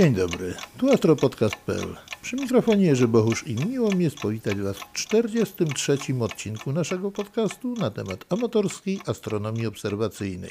Dzień dobry, tu AstroPodcast.pl. Przy mikrofonie Jerzy Bohusz i miło mi jest powitać Was w 43. odcinku naszego podcastu na temat amatorskiej astronomii obserwacyjnej.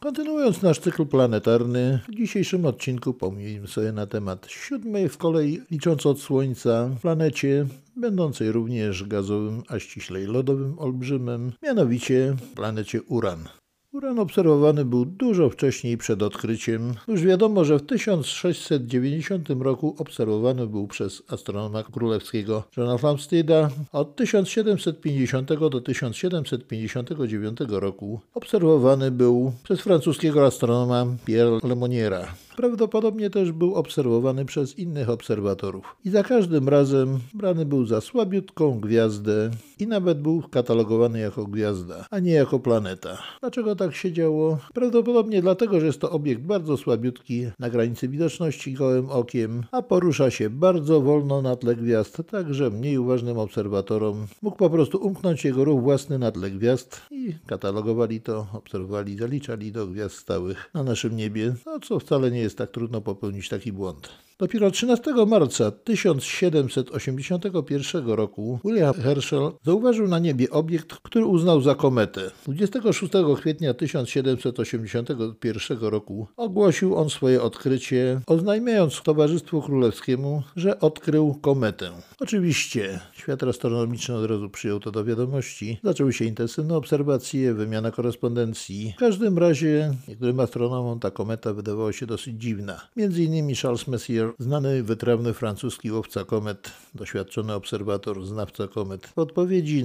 Kontynuując nasz cykl planetarny, w dzisiejszym odcinku pomówimy sobie na temat siódmej w kolei licząc od Słońca planecie, będącej również gazowym, a ściślej lodowym olbrzymem, mianowicie planecie Uran. Uran obserwowany był dużo wcześniej przed odkryciem. Już wiadomo, że w 1690 roku obserwowany był przez astronoma królewskiego Johna Flamsteeda. Od 1750 do 1759 roku obserwowany był przez francuskiego astronoma Pierre Lemonniera. Prawdopodobnie też był obserwowany przez innych obserwatorów. I za każdym razem brany był za słabiutką gwiazdę i nawet był katalogowany jako gwiazda, a nie jako planeta. Dlaczego tak się działo? Prawdopodobnie dlatego, że jest to obiekt bardzo słabiutki, na granicy widoczności gołym okiem, a porusza się bardzo wolno na tle gwiazd, tak że mniej uważnym obserwatorom mógł po prostu umknąć jego ruch własny na tle gwiazd i katalogowali to, obserwowali, zaliczali do gwiazd stałych na naszym niebie, no co wcale nie jest tak trudno popełnić taki błąd. Dopiero 13 marca 1781 roku William Herschel zauważył na niebie obiekt, który uznał za kometę. 26 kwietnia 1781 roku ogłosił on swoje odkrycie, oznajmiając Towarzystwu Królewskiemu, że odkrył kometę. Oczywiście świat astronomiczny od razu przyjął to do wiadomości. Zaczęły się intensywne obserwacje, wymiana korespondencji. W każdym razie niektórym astronomom ta kometa wydawała się dosyć dziwna. Między innymi Charles Messier, znany wytrawny francuski łowca komet, doświadczony obserwator, znawca komet, w odpowiedzi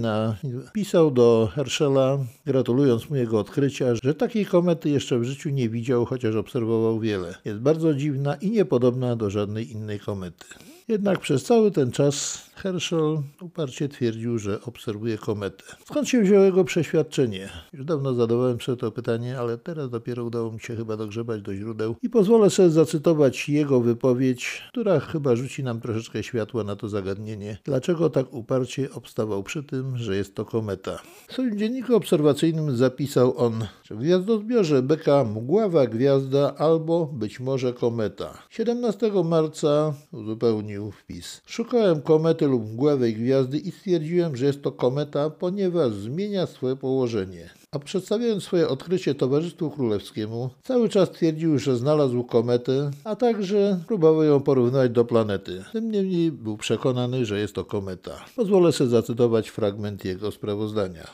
pisał do Herschela, gratulując mu jego odkrycia, że takiej komety jeszcze w życiu nie widział, chociaż obserwował wiele. Jest bardzo dziwna i niepodobna do żadnej innej komety. Jednak przez cały ten czas Herschel uparcie twierdził, że obserwuje kometę. Skąd się wzięło jego przeświadczenie? Już dawno zadawałem sobie to pytanie, ale teraz dopiero udało mi się chyba dogrzebać do źródeł i pozwolę sobie zacytować jego wypowiedź, która chyba rzuci nam troszeczkę światła na to zagadnienie. Dlaczego tak uparcie obstawał przy tym, że jest to kometa? W swoim dzienniku obserwacyjnym zapisał on, że w gwiazdozbiorze byka mgława gwiazda albo być może kometa. 17 marca uzupełnił wpis. Szukałem komety lub mgławej gwiazdy i stwierdziłem, że jest to kometa, ponieważ zmienia swoje położenie. A przedstawiając swoje odkrycie Towarzystwu Królewskiemu, cały czas twierdził, że znalazł kometę, a także próbował ją porównać do planety. Tym niemniej był przekonany, że jest to kometa. Pozwolę sobie zacytować fragment jego sprawozdania.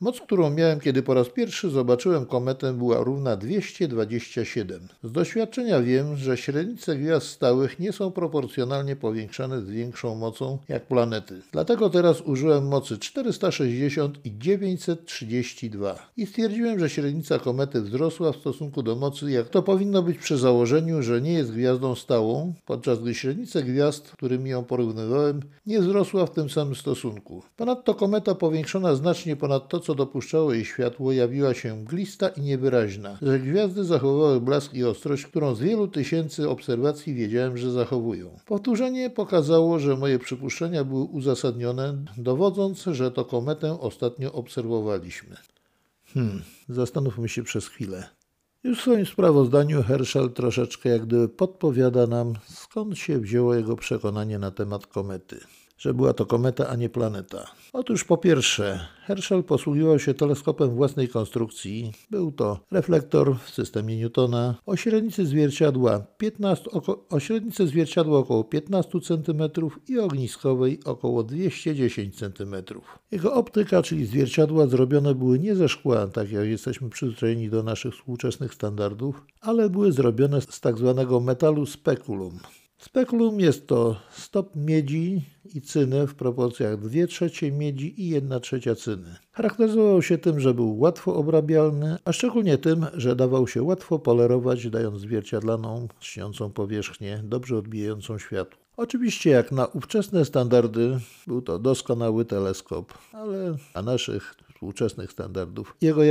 Moc, którą miałem, kiedy po raz pierwszy zobaczyłem kometę, była równa 227. Z doświadczenia wiem, że średnice gwiazd stałych nie są proporcjonalnie powiększane z większą mocą jak planety. Dlatego teraz użyłem mocy 460 i 932. I stwierdziłem, że średnica komety wzrosła w stosunku do mocy, jak to powinno być przy założeniu, że nie jest gwiazdą stałą, podczas gdy średnice gwiazd, którymi ją porównywałem, nie wzrosła w tym samym stosunku. Ponadto kometa powiększona znacznie ponad to, co dopuszczało jej światło, jawiła się mglista i niewyraźna, że gwiazdy zachowały blask i ostrość, którą z wielu tysięcy obserwacji wiedziałem, że zachowują. Powtórzenie pokazało, że moje przypuszczenia były uzasadnione, dowodząc, że to kometę ostatnio obserwowaliśmy. Zastanówmy się przez chwilę. Już w swoim sprawozdaniu Herschel troszeczkę jak gdyby podpowiada nam, skąd się wzięło jego przekonanie na temat komety, że była to kometa, a nie planeta. Otóż po pierwsze, Herschel posługiwał się teleskopem własnej konstrukcji. Był to reflektor w systemie Newtona o średnicy zwierciadła około 15 cm i ogniskowej około 210 cm. Jego optyka, czyli zwierciadła, zrobione były nie ze szkła, tak jak jesteśmy przyzwyczajeni do naszych współczesnych standardów, ale były zrobione z tak zwanego metalu speculum. Speculum jest to stop miedzi i cyny w proporcjach 2/3 miedzi i 1/3 cyny. Charakteryzował się tym, że był łatwo obrabialny, a szczególnie tym, że dawał się łatwo polerować, dając zwierciadlaną, lśniącą powierzchnię, dobrze odbijającą światło. Oczywiście jak na ówczesne standardy był to doskonały teleskop, ale na naszych współczesnych standardów jego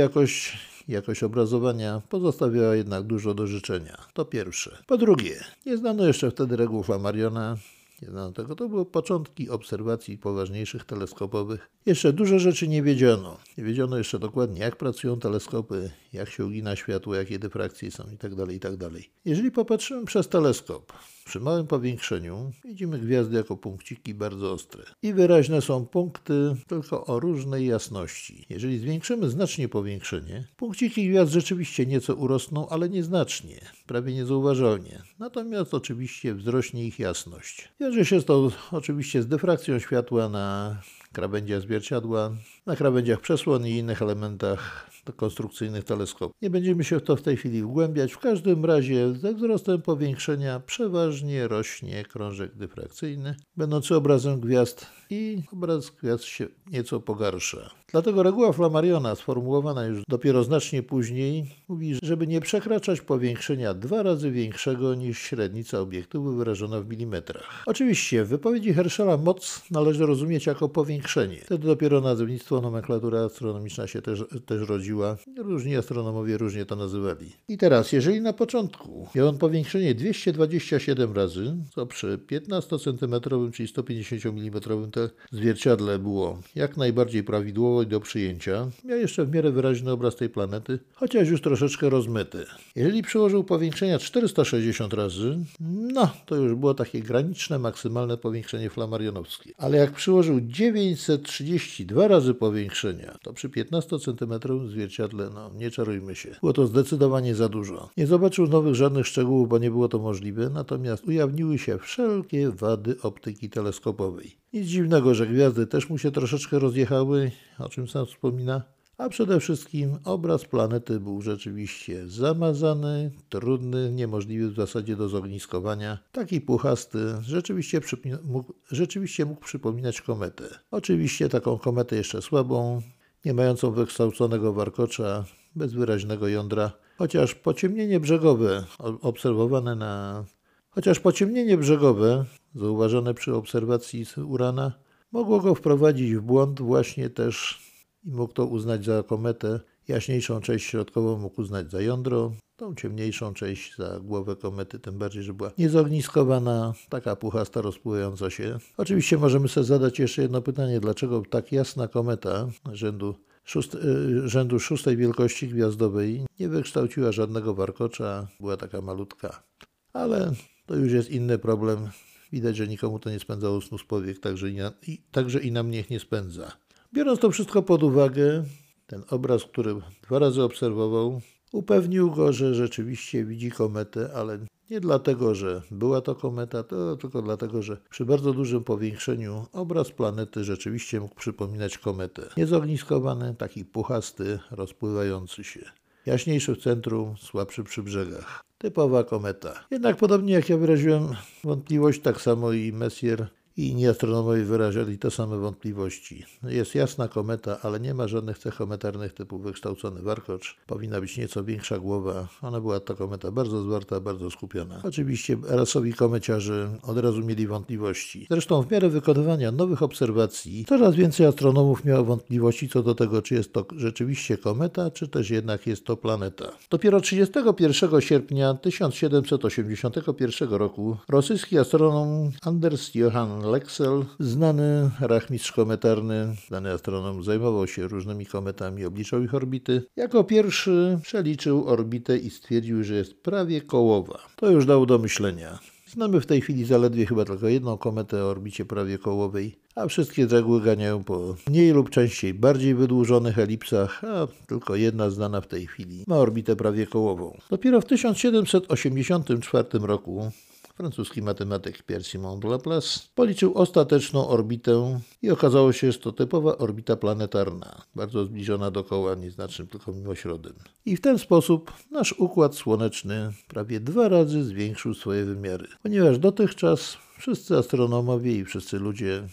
jakość obrazowania pozostawiała jednak dużo do życzenia. To pierwsze. Po drugie, nie znano jeszcze wtedy reguł Flammariona, nie znano tego. To były początki obserwacji poważniejszych teleskopowych. Jeszcze dużo rzeczy nie wiedziano. Nie wiedziano jeszcze dokładnie, jak pracują teleskopy, jak się ugina światło, jakie dyfrakcje są itd., itd. Jeżeli popatrzymy przez teleskop, przy małym powiększeniu widzimy gwiazdy jako punkciki bardzo ostre. I wyraźne są punkty tylko o różnej jasności. Jeżeli zwiększymy znacznie powiększenie, punkciki gwiazd rzeczywiście nieco urosną, ale nieznacznie, prawie niezauważalnie. Natomiast oczywiście wzrośnie ich jasność. Wiąże się to oczywiście z dyfrakcją światła na krawędziach zwierciadła, na krawędziach przesłon i innych elementach konstrukcyjnych teleskopów. Nie będziemy się w to w tej chwili wgłębiać. W każdym razie ze wzrostem powiększenia przeważnie rośnie krążek dyfrakcyjny, będący obrazem gwiazd i obraz gwiazd się nieco pogarsza. Dlatego reguła Flammariona, sformułowana już dopiero znacznie później, mówi, żeby nie przekraczać powiększenia 2 razy większego niż średnica obiektywu wyrażona w milimetrach. Oczywiście w wypowiedzi Herschela moc należy rozumieć jako powiększenie. Wtedy dopiero nazewnictwo, nomenklatura astronomiczna się też rodziła. Różni astronomowie różnie to nazywali. I teraz, jeżeli na początku miał on powiększenie 227 razy, co przy 15 cm, czyli 150 mm zwierciadle było jak najbardziej prawidłowo, do przyjęcia, miał jeszcze w miarę wyraźny obraz tej planety, chociaż już troszeczkę rozmyty. Jeżeli przyłożył powiększenia 460 razy, no to już było takie graniczne, maksymalne powiększenie flamarionowskie. Ale jak przyłożył 932 razy powiększenia, to przy 15 cm zwierciadle, no nie czarujmy się, było to zdecydowanie za dużo. Nie zobaczył nowych żadnych szczegółów, bo nie było to możliwe, natomiast ujawniły się wszelkie wady optyki teleskopowej. Nic dziwnego, że gwiazdy też mu się troszeczkę rozjechały, o czym sam wspomina, a przede wszystkim obraz planety był rzeczywiście zamazany, trudny, niemożliwy w zasadzie do zogniskowania, taki puchasty, rzeczywiście mógł przypominać kometę. Oczywiście taką kometę jeszcze słabą, nie mającą wykształconego warkocza, bez wyraźnego jądra, chociaż pociemnienie brzegowe zauważone przy obserwacji Urana mogło go wprowadzić w błąd właśnie też i mógł to uznać za kometę. Jaśniejszą część środkową mógł uznać za jądro, tą ciemniejszą część za głowę komety, tym bardziej, że była niezogniskowana, taka puchasta, rozpływająca się. Oczywiście możemy sobie zadać jeszcze jedno pytanie, dlaczego tak jasna kometa rzędu szóstej wielkości gwiazdowej nie wykształciła żadnego warkocza, była taka malutka, ale to już jest inny problem. Widać, że nikomu to nie spędzało snu z powiek, także i na mnie nie spędza. Biorąc to wszystko pod uwagę, ten obraz, który 2 razy obserwował, upewnił go, że rzeczywiście widzi kometę, ale nie dlatego, że była to kometa, tylko dlatego, że przy bardzo dużym powiększeniu obraz planety rzeczywiście mógł przypominać kometę. Niezogniskowany, taki puchasty, rozpływający się. Jaśniejszy w centrum, słabszy przy brzegach. Typowa kometa. Jednak podobnie jak ja wyraziłem wątpliwość, tak samo i Messier i inni astronomowie wyrażali te same wątpliwości. Jest jasna kometa, ale nie ma żadnych cech kometarnych typu wykształcony warkocz. Powinna być nieco większa głowa. Ona była, ta kometa, bardzo zwarta, bardzo skupiona. Oczywiście rasowi komeciarzy od razu mieli wątpliwości. Zresztą w miarę wykonywania nowych obserwacji coraz więcej astronomów miało wątpliwości co do tego, czy jest to rzeczywiście kometa, czy też jednak jest to planeta. Dopiero 31 sierpnia 1781 roku rosyjski astronom Anders Johan Lexel, znany rachmistrz kometarny, znany astronom, zajmował się różnymi kometami, obliczał ich orbity. Jako pierwszy przeliczył orbitę i stwierdził, że jest prawie kołowa. To już dało do myślenia. Znamy w tej chwili zaledwie chyba tylko jedną kometę o orbicie prawie kołowej, a wszystkie z reguły ganiają po mniej lub częściej bardziej wydłużonych elipsach, a tylko jedna znana w tej chwili ma orbitę prawie kołową. Dopiero w 1784 roku francuski matematyk Pierre-Simon Laplace policzył ostateczną orbitę i okazało się, że to typowa orbita planetarna, bardzo zbliżona do koła, nieznacznym tylko mimośrodem. I w ten sposób nasz Układ Słoneczny prawie 2 razy zwiększył swoje wymiary, ponieważ dotychczas wszyscy astronomowie i wszyscy ludzie,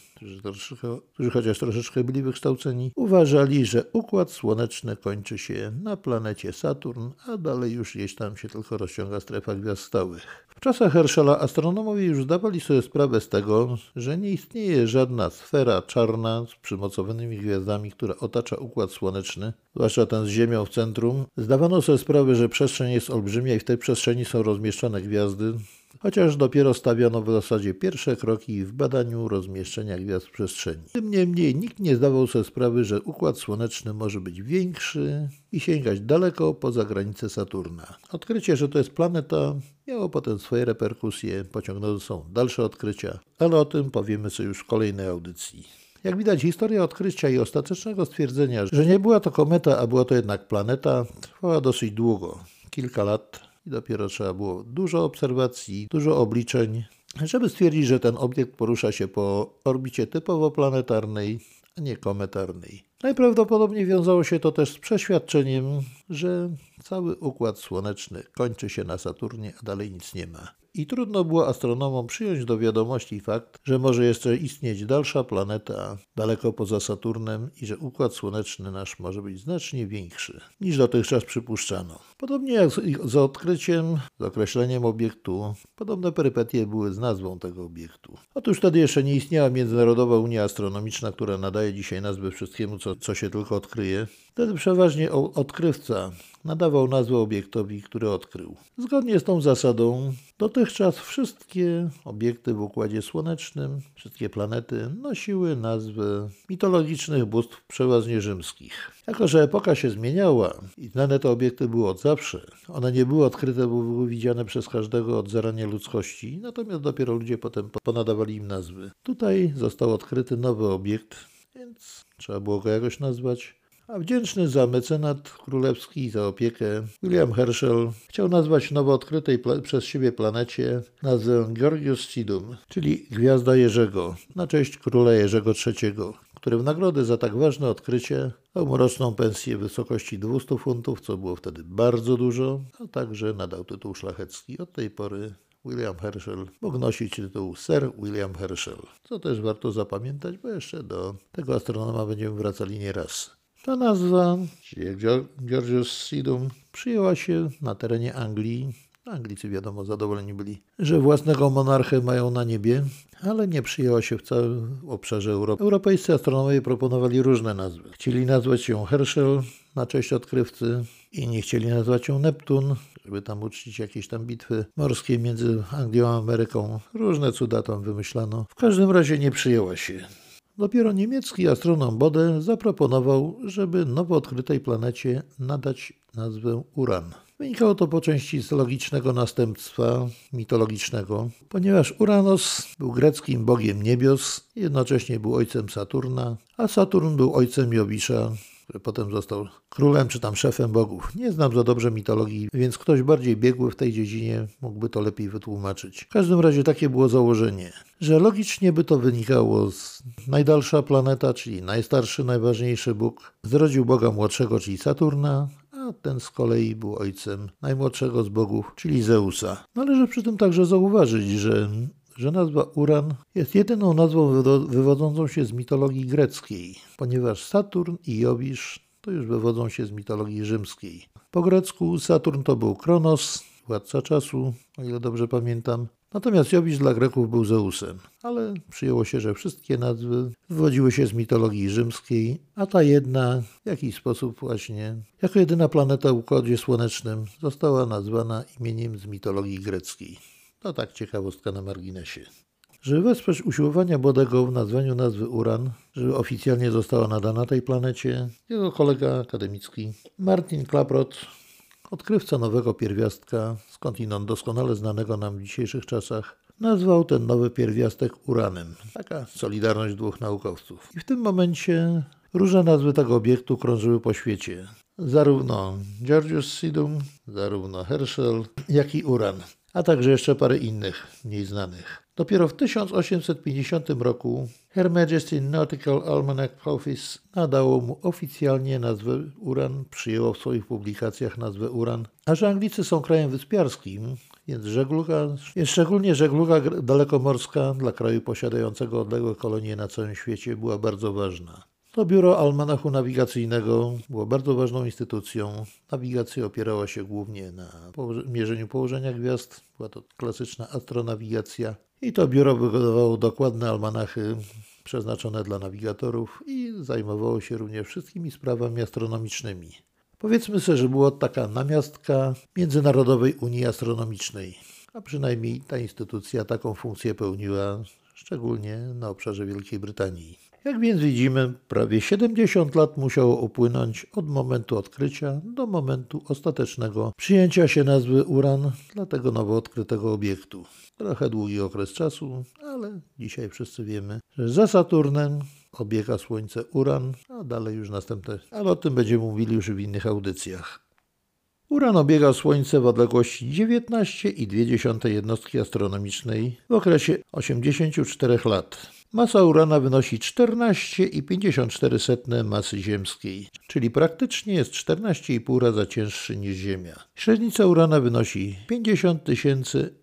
którzy chociaż troszeczkę byli wykształceni, uważali, że Układ Słoneczny kończy się na planecie Saturn, a dalej już gdzieś tam się tylko rozciąga strefa gwiazd stałych. W czasach Herschela astronomowie już zdawali sobie sprawę z tego, że nie istnieje żadna sfera czarna z przymocowanymi gwiazdami, która otacza Układ Słoneczny, zwłaszcza ten z Ziemią w centrum. Zdawano sobie sprawę, że przestrzeń jest olbrzymia i w tej przestrzeni są rozmieszczone gwiazdy, chociaż dopiero stawiano w zasadzie pierwsze kroki w badaniu rozmieszczenia gwiazd w przestrzeni. Tym niemniej nikt nie zdawał sobie sprawy, że Układ Słoneczny może być większy i sięgać daleko poza granice Saturna. Odkrycie, że to jest planeta, miało potem swoje reperkusje, pociągnęło za sobą dalsze odkrycia, ale o tym powiemy sobie już w kolejnej audycji. Jak widać, historia odkrycia i ostatecznego stwierdzenia, że nie była to kometa, a była to jednak planeta, trwała dosyć długo, kilka lat, i dopiero trzeba było dużo obserwacji, dużo obliczeń, żeby stwierdzić, że ten obiekt porusza się po orbicie typowo planetarnej, a nie kometarnej. Najprawdopodobniej wiązało się to też z przeświadczeniem, że cały Układ Słoneczny kończy się na Saturnie, a dalej nic nie ma. I trudno było astronomom przyjąć do wiadomości fakt, że może jeszcze istnieć dalsza planeta daleko poza Saturnem i że Układ Słoneczny nasz może być znacznie większy niż dotychczas przypuszczano. Podobnie jak z odkryciem, z określeniem obiektu, podobne perypetie były z nazwą tego obiektu. Otóż wtedy jeszcze nie istniała Międzynarodowa Unia Astronomiczna, która nadaje dzisiaj nazwę wszystkiemu, co się tylko odkryje. Wtedy przeważnie odkrywca nadawał nazwę obiektowi, który odkrył. Zgodnie z tą zasadą dotychczas wszystkie obiekty w Układzie Słonecznym, wszystkie planety nosiły nazwy mitologicznych bóstw, przeważnie rzymskich. Jako że epoka się zmieniała i znane te obiekty były od zawsze, one nie były odkryte, bo były widziane przez każdego od zarania ludzkości, natomiast dopiero ludzie potem ponadawali im nazwy. Tutaj został odkryty nowy obiekt, więc trzeba było go jakoś nazwać. A wdzięczny za mecenat królewski i za opiekę William Herschel chciał nazwać nowo odkrytej przez siebie planecie nazwę Georgium Sidus, czyli Gwiazda Jerzego, na cześć króla Jerzego III, który w nagrodę za tak ważne odkrycie dał mu roczną pensję w wysokości 200 funtów, co było wtedy bardzo dużo, a także nadał tytuł szlachecki. Od tej pory William Herschel mógł nosić tytuł Sir William Herschel, co też warto zapamiętać, bo jeszcze do tego astronoma będziemy wracali nieraz. Ta nazwa, czyli Georgium Sidus, przyjęła się na terenie Anglii. Anglicy, wiadomo, zadowoleni byli, że własnego monarchę mają na niebie, ale nie przyjęła się w całym obszarze Europy. Europejscy astronomowie proponowali różne nazwy. Chcieli nazwać ją Herschel na cześć odkrywcy, inni chcieli nazwać ją Neptun, żeby tam uczcić jakieś tam bitwy morskie między Anglią a Ameryką. Różne cuda tam wymyślano. W każdym razie nie przyjęła się. Dopiero niemiecki astronom Bode zaproponował, żeby nowo odkrytej planecie nadać nazwę Uran. Wynikało to po części z logicznego następstwa mitologicznego, ponieważ Uranos był greckim bogiem niebios, jednocześnie był ojcem Saturna, a Saturn był ojcem Jowisza, który potem został królem czy tam szefem bogów. Nie znam za dobrze mitologii, więc ktoś bardziej biegły w tej dziedzinie mógłby to lepiej wytłumaczyć. W każdym razie takie było założenie, że logicznie by to wynikało z najdalsza planeta, czyli najstarszy, najważniejszy bóg, zrodził boga młodszego, czyli Saturna, a ten z kolei był ojcem najmłodszego z bogów, czyli Zeusa. Należy przy tym także zauważyć, że nazwa Uran jest jedyną nazwą wywodzącą się z mitologii greckiej, ponieważ Saturn i Jowisz to już wywodzą się z mitologii rzymskiej. Po grecku Saturn to był Kronos, władca czasu, o ile dobrze pamiętam, natomiast Jowisz dla Greków był Zeusem, ale przyjęło się, że wszystkie nazwy wywodziły się z mitologii rzymskiej, a ta jedna w jakiś sposób właśnie, jako jedyna planeta w Układzie Słonecznym, została nazwana imieniem z mitologii greckiej. To tak ciekawostka na marginesie. Żeby wesprzeć usiłowania Bodego w nazwaniu nazwy Uran, żeby oficjalnie została nadana tej planecie, jego kolega akademicki Martin Klaproth, odkrywca nowego pierwiastka, skądinąd doskonale znanego nam w dzisiejszych czasach, nazwał ten nowy pierwiastek Uranem. Taka solidarność dwóch naukowców. I w tym momencie różne nazwy tego obiektu krążyły po świecie. Zarówno Georgium Sidus, zarówno Herschel, jak i Uran, a także jeszcze parę innych, mniej znanych. Dopiero w 1850 roku Her Majesty's Nautical Almanac Office nadało mu oficjalnie nazwę Uran, przyjęło w swoich publikacjach nazwę Uran. A że Anglicy są krajem wyspiarskim, więc szczególnie żegluga dalekomorska dla kraju posiadającego odległe kolonie na całym świecie była bardzo ważna. To biuro almanachu nawigacyjnego było bardzo ważną instytucją. Nawigacja opierała się głównie na mierzeniu położenia gwiazd. Była to klasyczna astronawigacja. I to biuro wygodowało dokładne almanachy przeznaczone dla nawigatorów i zajmowało się również wszystkimi sprawami astronomicznymi. Powiedzmy sobie, że była taka namiastka Międzynarodowej Unii Astronomicznej. a przynajmniej ta instytucja taką funkcję pełniła, szczególnie na obszarze Wielkiej Brytanii. Jak więc widzimy, prawie 70 lat musiało upłynąć od momentu odkrycia do momentu ostatecznego przyjęcia się nazwy Uran dla tego nowo odkrytego obiektu. Trochę długi okres czasu, ale dzisiaj wszyscy wiemy, że za Saturnem obiega Słońce Uran, a dalej już następne, ale o tym będziemy mówili już w innych audycjach. Uran obiegał Słońce w odległości 19,2 jednostki astronomicznej w okresie 84 lat. Masa Urana wynosi 14,54 masy ziemskiej, czyli praktycznie jest 14,5 razy cięższy niż Ziemia. Średnica Urana wynosi 50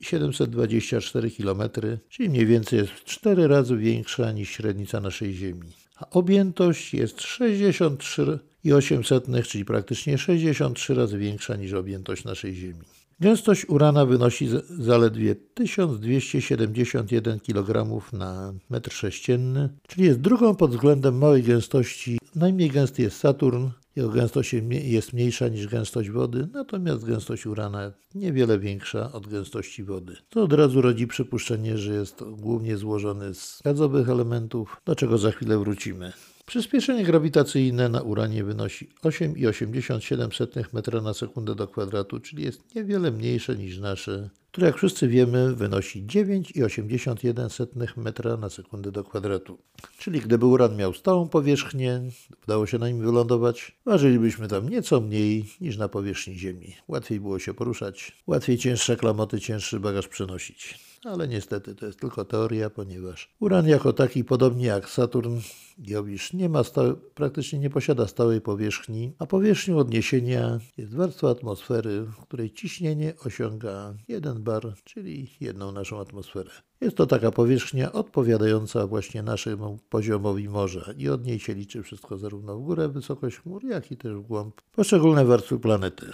724 km, czyli mniej więcej jest 4 razy większa niż średnica naszej Ziemi. A objętość jest 63,8, czyli praktycznie 63 razy większa niż objętość naszej Ziemi. Gęstość Urana wynosi zaledwie 1271 kg na metr sześcienny, czyli jest drugą pod względem małej gęstości. Najmniej gęsty jest Saturn, jego gęstość jest mniejsza niż gęstość wody, natomiast gęstość Urana niewiele większa od gęstości wody. To od razu rodzi przypuszczenie, że jest głównie złożony z gazowych elementów, do czego za chwilę wrócimy. Przyspieszenie grawitacyjne na Uranie wynosi 8,87 metra na sekundę do kwadratu, czyli jest niewiele mniejsze niż nasze, które jak wszyscy wiemy wynosi 9,81 metra na sekundę do kwadratu. Czyli gdyby Uran miał stałą powierzchnię, udało się na nim wylądować, ważylibyśmy tam nieco mniej niż na powierzchni Ziemi. Łatwiej było się poruszać, łatwiej cięższe klamoty, cięższy bagaż przenosić. Ale niestety to jest tylko teoria, ponieważ Uran jako taki, podobnie jak Saturn, Jowisz, praktycznie nie posiada stałej powierzchni, a powierzchnią odniesienia jest warstwa atmosfery, w której ciśnienie osiąga 1 bar, czyli jedną naszą atmosferę. Jest to taka powierzchnia odpowiadająca właśnie naszemu poziomowi morza i od niej się liczy wszystko, zarówno w górę, wysokość chmur, jak i też w głąb poszczególne warstwy planety.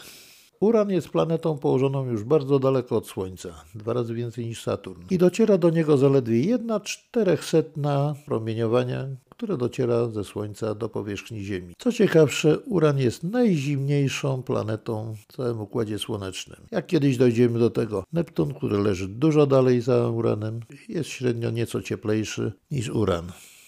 Uran jest planetą położoną już bardzo daleko od Słońca, 2 razy więcej niż Saturn, i dociera do niego zaledwie 1,4 promieniowania, które dociera ze Słońca do powierzchni Ziemi. Co ciekawsze, Uran jest najzimniejszą planetą w całym Układzie Słonecznym. Jak kiedyś dojdziemy do tego, Neptun, który leży dużo dalej za Uranem, jest średnio nieco cieplejszy niż Uran.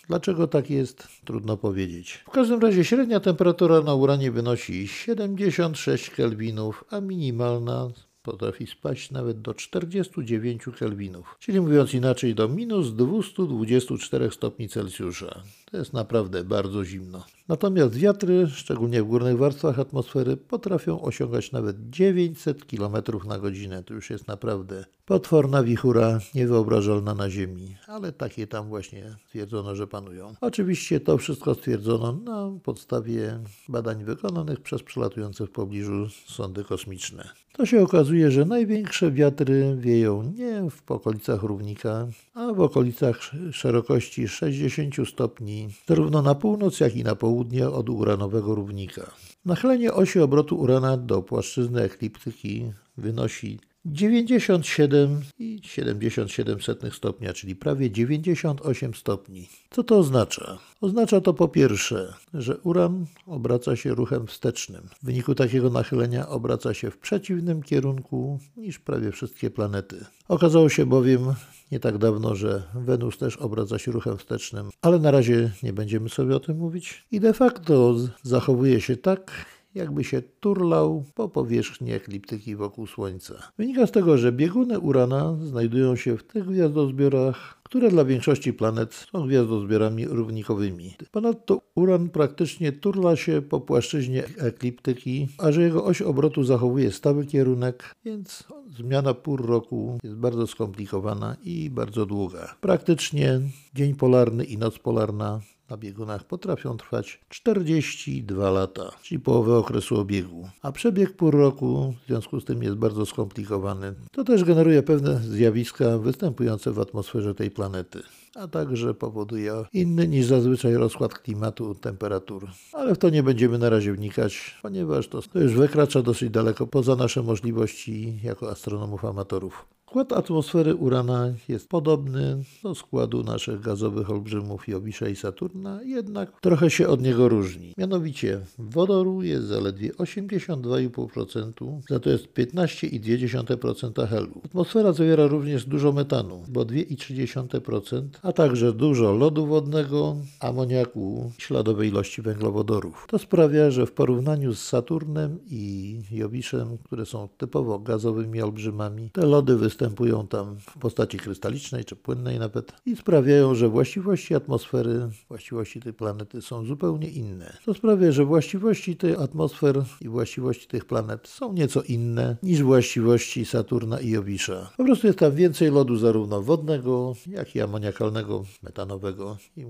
Dlaczego tak jest? Trudno powiedzieć. W każdym razie średnia temperatura na Uranie wynosi 76 kelwinów, a minimalna potrafi spaść nawet do 49 kelwinów, czyli mówiąc inaczej do minus 224 stopni Celsjusza. To jest naprawdę bardzo zimno. Natomiast wiatry, szczególnie w górnych warstwach atmosfery, potrafią osiągać nawet 900 km na godzinę. To już jest naprawdę potworna wichura, niewyobrażalna na Ziemi, ale takie tam właśnie stwierdzono, że panują. Oczywiście to wszystko stwierdzono na podstawie badań wykonanych przez przelatujące w pobliżu sondy kosmiczne. To się okazuje, że największe wiatry wieją nie w okolicach równika, a w okolicach szerokości 60 stopni, zarówno na północ, jak i na południe od uranowego równika. Nachylenie osi obrotu Urana do płaszczyzny ekliptyki wynosi 97,77 stopnia, czyli prawie 98 stopni. Co to oznacza? Oznacza to po pierwsze, że Uran obraca się ruchem wstecznym. W wyniku takiego nachylenia obraca się w przeciwnym kierunku niż prawie wszystkie planety. Okazało się bowiem nie tak dawno, że Wenus też obraca się ruchem wstecznym, ale na razie nie będziemy sobie o tym mówić. I de facto zachowuje się tak, jakby się turlał po powierzchni ekliptyki wokół Słońca. Wynika z tego, że bieguny Urana znajdują się w tych gwiazdozbiorach, które dla większości planet są gwiazdozbiorami równikowymi. Ponadto Uran praktycznie turla się po płaszczyźnie ekliptyki, a że jego oś obrotu zachowuje stały kierunek, więc zmiana pór roku jest bardzo skomplikowana i bardzo długa. Praktycznie dzień polarny i noc polarna na biegunach potrafią trwać 42 lata, czyli połowę okresu obiegu. A przebieg pół roku w związku z tym jest bardzo skomplikowany. To też generuje pewne zjawiska występujące w atmosferze tej planety, a także powoduje inny niż zazwyczaj rozkład klimatu, temperatur. Ale w to nie będziemy na razie wnikać, ponieważ to już wykracza dosyć daleko poza nasze możliwości jako astronomów amatorów. Skład atmosfery Urana jest podobny do składu naszych gazowych olbrzymów Jowisza i Saturna, jednak trochę się od niego różni. Mianowicie wodoru jest zaledwie 82,5%, za to jest 15,2% helu. Atmosfera zawiera również dużo metanu, bo 2,3%, a także dużo lodu wodnego, amoniaku i śladowej ilości węglowodorów. To sprawia, że w porównaniu z Saturnem i Jowiszem, które są typowo gazowymi olbrzymami, te lody występują tam w postaci krystalicznej czy płynnej nawet i sprawiają, że właściwości atmosfery, właściwości tej planety są zupełnie inne. To sprawia, że właściwości tej atmosfer i właściwości tych planet są nieco inne niż właściwości Saturna i Jowisza. Po prostu jest tam więcej lodu zarówno wodnego, jak i amoniakalnego, metanowego i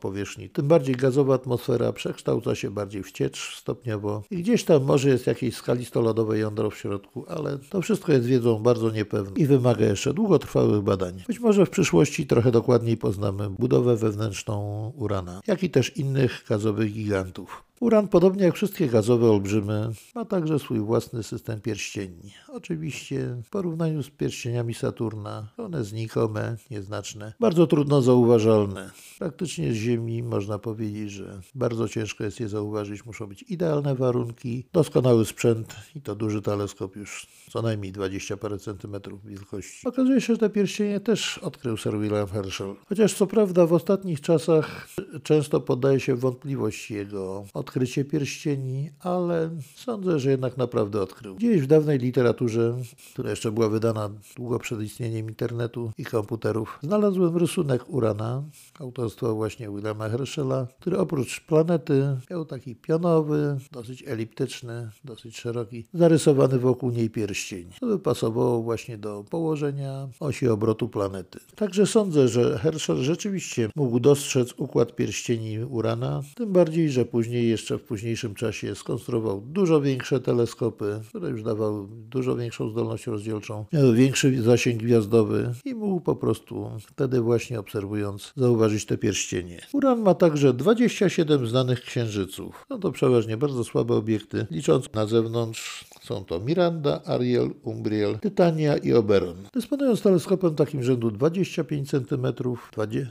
powierzchni. Tym bardziej gazowa atmosfera przekształca się bardziej w ciecz stopniowo i gdzieś tam może jest jakieś skalisto-lodowe jądro w środku, ale to wszystko jest wiedzą bardzo niepewną i wymaga jeszcze długotrwałych badań. Być może w przyszłości trochę dokładniej poznamy budowę wewnętrzną Urana, jak i też innych gazowych gigantów. Uran, podobnie jak wszystkie gazowe olbrzymy, ma także swój własny system pierścieni. Oczywiście w porównaniu z pierścieniami Saturna, one znikome, nieznaczne, bardzo trudno zauważalne. Praktycznie z Ziemi można powiedzieć, że bardzo ciężko jest je zauważyć. Muszą być idealne warunki, doskonały sprzęt i to duży teleskop już co najmniej 20 parę centymetrów wielkości. Okazuje się, że te pierścienie też odkrył Sir William Herschel. Chociaż co prawda w ostatnich czasach często poddaje się wątpliwość jego odkrycie pierścieni, ale sądzę, że jednak naprawdę odkrył. Gdzieś w dawnej literaturze, która jeszcze była wydana długo przed istnieniem internetu i komputerów, znalazłem rysunek Urana, autorstwa właśnie Williama Herschela, który oprócz planety miał taki pionowy, dosyć eliptyczny, dosyć szeroki, zarysowany wokół niej pierścień. To by pasowało właśnie do położenia osi obrotu planety. Także sądzę, że Herschel rzeczywiście mógł dostrzec układ pierścieni Urana, tym bardziej, że później jeszcze w późniejszym czasie skonstruował dużo większe teleskopy, które już dawały dużo większą zdolność rozdzielczą, miały większy zasięg gwiazdowy i mógł po prostu wtedy właśnie obserwując zauważyć te pierścienie. Uran ma także 27 znanych księżyców. Są to przeważnie bardzo słabe obiekty, licząc na zewnątrz są to Miranda, Ariel, Umbriel, Titania i Oberon. Dysponując teleskopem takim rzędu 25 cm,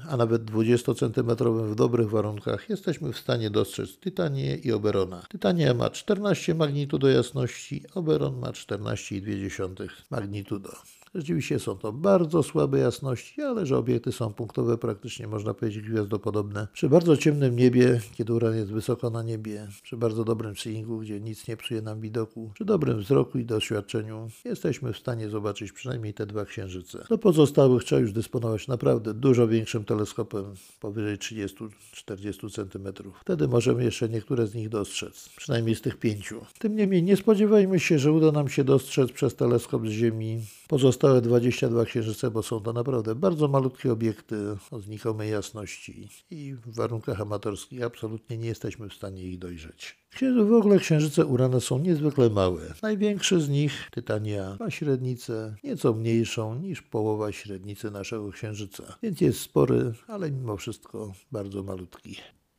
a nawet 20 cm w dobrych warunkach, jesteśmy w stanie dostrzec Titanię i Oberona. Titania ma 14 magnitudo jasności, Oberon ma 14,2 magnitudo. Rzeczywiście są to bardzo słabe jasności, ale że obiekty są punktowe, praktycznie można powiedzieć gwiazdopodobne. Przy bardzo ciemnym niebie, kiedy Uran jest wysoko na niebie, przy bardzo dobrym seeingu, gdzie nic nie psuje nam widoku, przy dobrym wzroku i doświadczeniu jesteśmy w stanie zobaczyć przynajmniej te dwa księżyce. Do pozostałych trzeba już dysponować naprawdę dużo większym teleskopem, powyżej 30-40 cm. Wtedy możemy jeszcze niektóre z nich dostrzec, przynajmniej z tych 5. Tym niemniej nie spodziewajmy się, że uda nam się dostrzec przez teleskop z Ziemi pozostałe 22 księżyce, bo są to naprawdę bardzo malutkie obiekty o znikomej jasności i w warunkach amatorskich absolutnie nie jesteśmy w stanie ich dojrzeć. W ogóle księżyce Urana są niezwykle małe. Największy z nich, Titania, ma średnicę nieco mniejszą niż połowa średnicy naszego księżyca, więc jest spory, ale mimo wszystko bardzo malutki.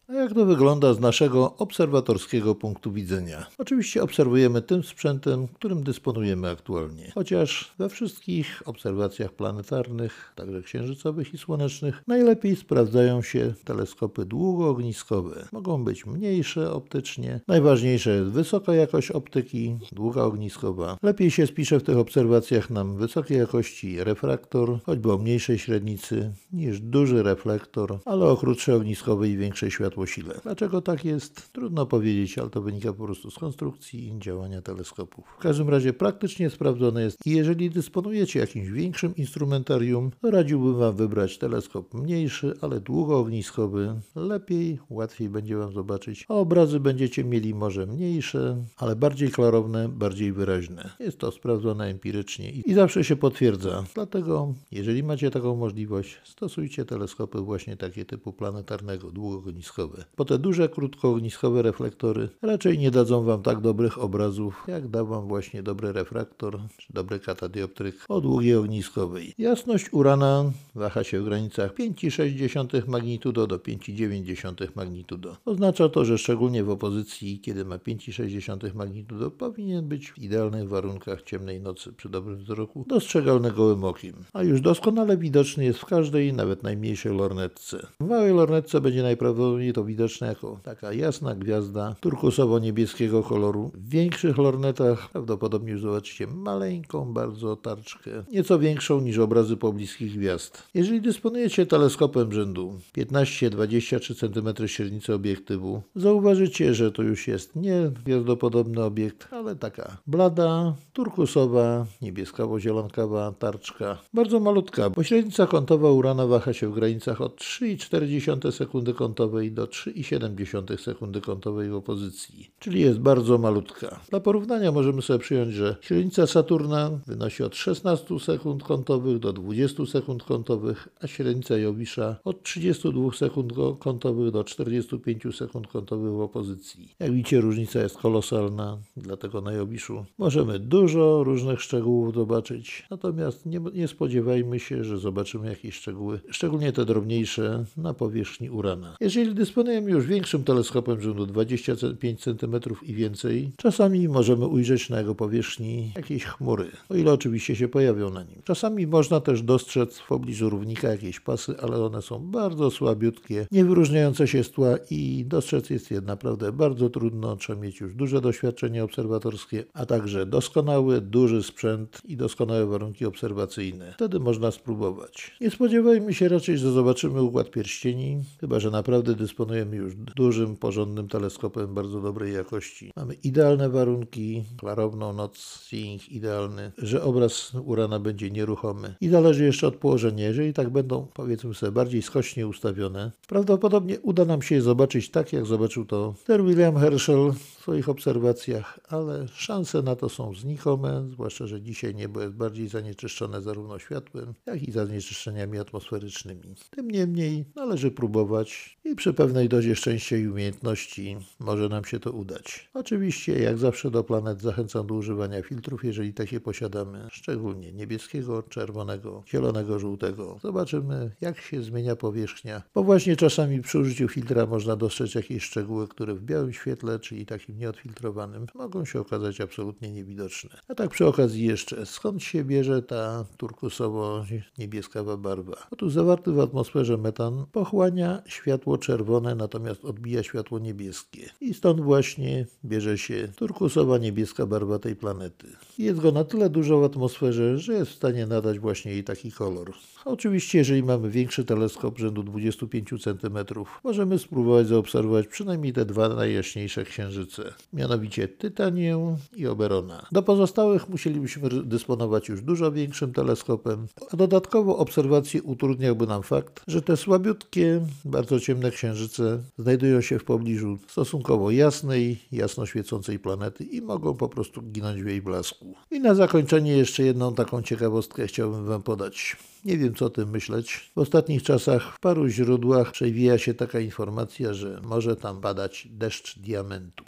A jak to wygląda z naszego obserwatorskiego punktu widzenia? Oczywiście obserwujemy tym sprzętem, którym dysponujemy aktualnie. Chociaż we wszystkich obserwacjach planetarnych, także księżycowych i słonecznych, najlepiej sprawdzają się teleskopy długoogniskowe. Mogą być mniejsze optycznie. Najważniejsza jest wysoka jakość optyki, długa ogniskowa. Lepiej się spisze w tych obserwacjach nam wysokiej jakości refraktor, choćby o mniejszej średnicy, niż duży reflektor, ale o krótszej ogniskowej i większej światłości. Dlaczego tak jest? Trudno powiedzieć, ale to wynika po prostu z konstrukcji i działania teleskopów. W każdym razie praktycznie sprawdzone jest i jeżeli dysponujecie jakimś większym instrumentarium, to radziłbym Wam wybrać teleskop mniejszy, ale długoogniskowy. Lepiej, łatwiej będzie Wam zobaczyć, a obrazy będziecie mieli może mniejsze, ale bardziej klarowne, bardziej wyraźne. Jest to sprawdzone empirycznie i zawsze się potwierdza. Dlatego, jeżeli macie taką możliwość, stosujcie teleskopy właśnie takie typu planetarnego, długoogniskowego. krótkoogniskowe, bo te duże krótkoogniskowe reflektory raczej nie dadzą Wam tak dobrych obrazów, jak da Wam właśnie dobry refraktor czy dobry katadioptryk o długiej ogniskowej. Jasność Urana waha się w granicach 5,6 magnitudo do 5,9 magnitudo. Oznacza to, że szczególnie w opozycji, kiedy ma 5,6 magnitudo, powinien być w idealnych warunkach ciemnej nocy przy dobrym wzroku dostrzegalny gołym okiem, a już doskonale widoczny jest w każdej, nawet najmniejszej lornetce. W małej lornetce będzie najprawdopodobniej to widoczne jako taka jasna gwiazda turkusowo-niebieskiego koloru. W większych lornetach prawdopodobnie już zobaczycie maleńką bardzo tarczkę, nieco większą niż obrazy pobliskich gwiazd. Jeżeli dysponujecie teleskopem rzędu 15-23 cm średnicy obiektywu, zauważycie, że to już jest nie gwiazdopodobny obiekt, ale taka blada, turkusowa, niebieskawo-zielonkawa tarczka, bardzo malutka, bo średnica kątowa Urana waha się w granicach od 3,4 sekundy kątowej do 3,7 sekundy kątowej w opozycji, czyli jest bardzo malutka. Dla porównania możemy sobie przyjąć, że średnica Saturna wynosi od 16 sekund kątowych do 20 sekund kątowych, a średnica Jowisza od 32 sekund kątowych do 45 sekund kątowych w opozycji. Jak widzicie, różnica jest kolosalna, dlatego na Jowiszu możemy dużo różnych szczegółów zobaczyć, natomiast nie spodziewajmy się, że zobaczymy jakieś szczegóły, szczególnie te drobniejsze, na powierzchni Urana. Jeżeli dysponujemy już większym teleskopem rzędu 25 cm i więcej, czasami możemy ujrzeć na jego powierzchni jakieś chmury, o ile oczywiście się pojawią na nim. Czasami można też dostrzec w pobliżu równika jakieś pasy, ale one są bardzo słabiutkie, nie wyróżniające się z tła i dostrzec jest je naprawdę bardzo trudno. Trzeba mieć już duże doświadczenie obserwatorskie, a także doskonały, duży sprzęt i doskonałe warunki obserwacyjne. Wtedy można spróbować. Nie spodziewajmy się raczej, że zobaczymy układ pierścieni, chyba że naprawdę dysponujemy już dużym, porządnym teleskopem bardzo dobrej jakości. Mamy idealne warunki, klarowną noc, seeing idealny, że obraz Urana będzie nieruchomy. I zależy jeszcze od położenia. Jeżeli tak będą, powiedzmy sobie, bardziej skośnie ustawione, prawdopodobnie uda nam się je zobaczyć tak, jak zobaczył to Sir William Herschel w swoich obserwacjach, ale szanse na to są znikome, zwłaszcza że dzisiaj niebo jest bardziej zanieczyszczone zarówno światłem, jak i zanieczyszczeniami atmosferycznymi. Tym niemniej należy próbować i przy pewnej dozie szczęścia i umiejętności może nam się to udać. Oczywiście, jak zawsze do planet zachęcam do używania filtrów, jeżeli takie posiadamy, szczególnie niebieskiego, czerwonego, zielonego, żółtego. Zobaczymy, jak się zmienia powierzchnia, bo właśnie czasami przy użyciu filtra można dostrzec jakieś szczegóły, które w białym świetle, czyli takim nieodfiltrowanym, mogą się okazać absolutnie niewidoczne. A tak przy okazji jeszcze, skąd się bierze ta turkusowo-niebieskawa barwa? Otóż zawarty w atmosferze metan pochłania światło czerwone, natomiast odbija światło niebieskie. I stąd właśnie bierze się turkusowa niebieska barwa tej planety. Jest go na tyle dużo w atmosferze, że jest w stanie nadać właśnie jej taki kolor. Oczywiście, jeżeli mamy większy teleskop rzędu 25 cm, możemy spróbować zaobserwować przynajmniej te dwa najjaśniejsze księżyce, mianowicie Tytanię i Oberona. Do pozostałych musielibyśmy dysponować już dużo większym teleskopem, a dodatkowo obserwacje utrudniałby nam fakt, że te słabiutkie, bardzo ciemne księżyce znajdują się w pobliżu stosunkowo jasnej, jasno świecącej planety i mogą po prostu ginąć w jej blasku. I na zakończenie jeszcze jedną taką ciekawostkę chciałbym Wam podać. Nie wiem, co o tym myśleć. W ostatnich czasach w paru źródłach przewija się taka informacja, że może tam padać deszcz diamentów.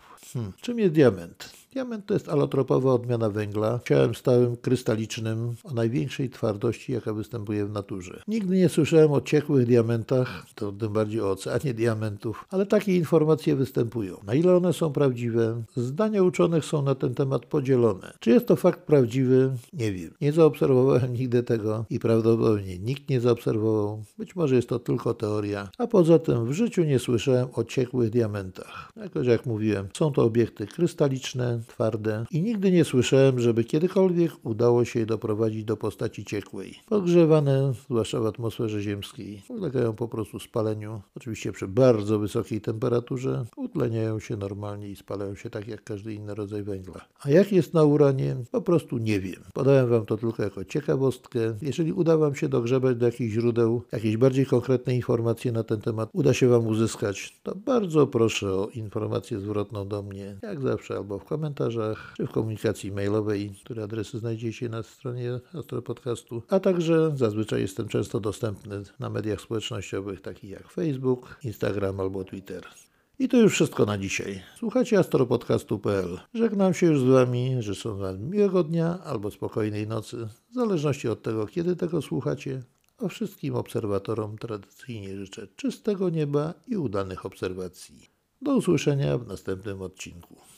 Czym jest diament? Diament to jest alotropowa odmiana węgla, ciałem stałym, krystalicznym, o największej twardości, jaka występuje w naturze. Nigdy nie słyszałem o ciekłych diamentach, to tym bardziej o oceanie diamentów, ale takie informacje występują. Na ile one są prawdziwe? Zdania uczonych są na ten temat podzielone. Czy jest to fakt prawdziwy? Nie wiem. Nie zaobserwowałem nigdy tego i prawdopodobnie nikt nie zaobserwował. Być może jest to tylko teoria, a poza tym w życiu nie słyszałem o ciekłych diamentach. Jakoś jak mówiłem, są to obiekty krystaliczne, twarde i nigdy nie słyszałem, żeby kiedykolwiek udało się je doprowadzić do postaci ciekłej. Podgrzewane, zwłaszcza w atmosferze ziemskiej, ulegają po prostu spaleniu. Oczywiście przy bardzo wysokiej temperaturze utleniają się normalnie i spalają się tak jak każdy inny rodzaj węgla. A jak jest na Uranie? Po prostu nie wiem. Podałem Wam to tylko jako ciekawostkę. Jeżeli uda Wam się dogrzebać do jakichś źródeł, jakieś bardziej konkretne informacje na ten temat uda się Wam uzyskać, to bardzo proszę o informację zwrotną do mnie, jak zawsze albo w komentarzach, komentarzach, czy w komunikacji mailowej, które adresy znajdziecie na stronie AstroPodcastu, a także zazwyczaj jestem często dostępny na mediach społecznościowych takich jak Facebook, Instagram albo Twitter. I to już wszystko na dzisiaj. Słuchajcie AstroPodcastu.pl. Żegnam się już z Wami, życzę Wam miłego dnia albo spokojnej nocy, w zależności od tego, kiedy tego słuchacie. A wszystkim obserwatorom tradycyjnie życzę czystego nieba i udanych obserwacji. Do usłyszenia w następnym odcinku.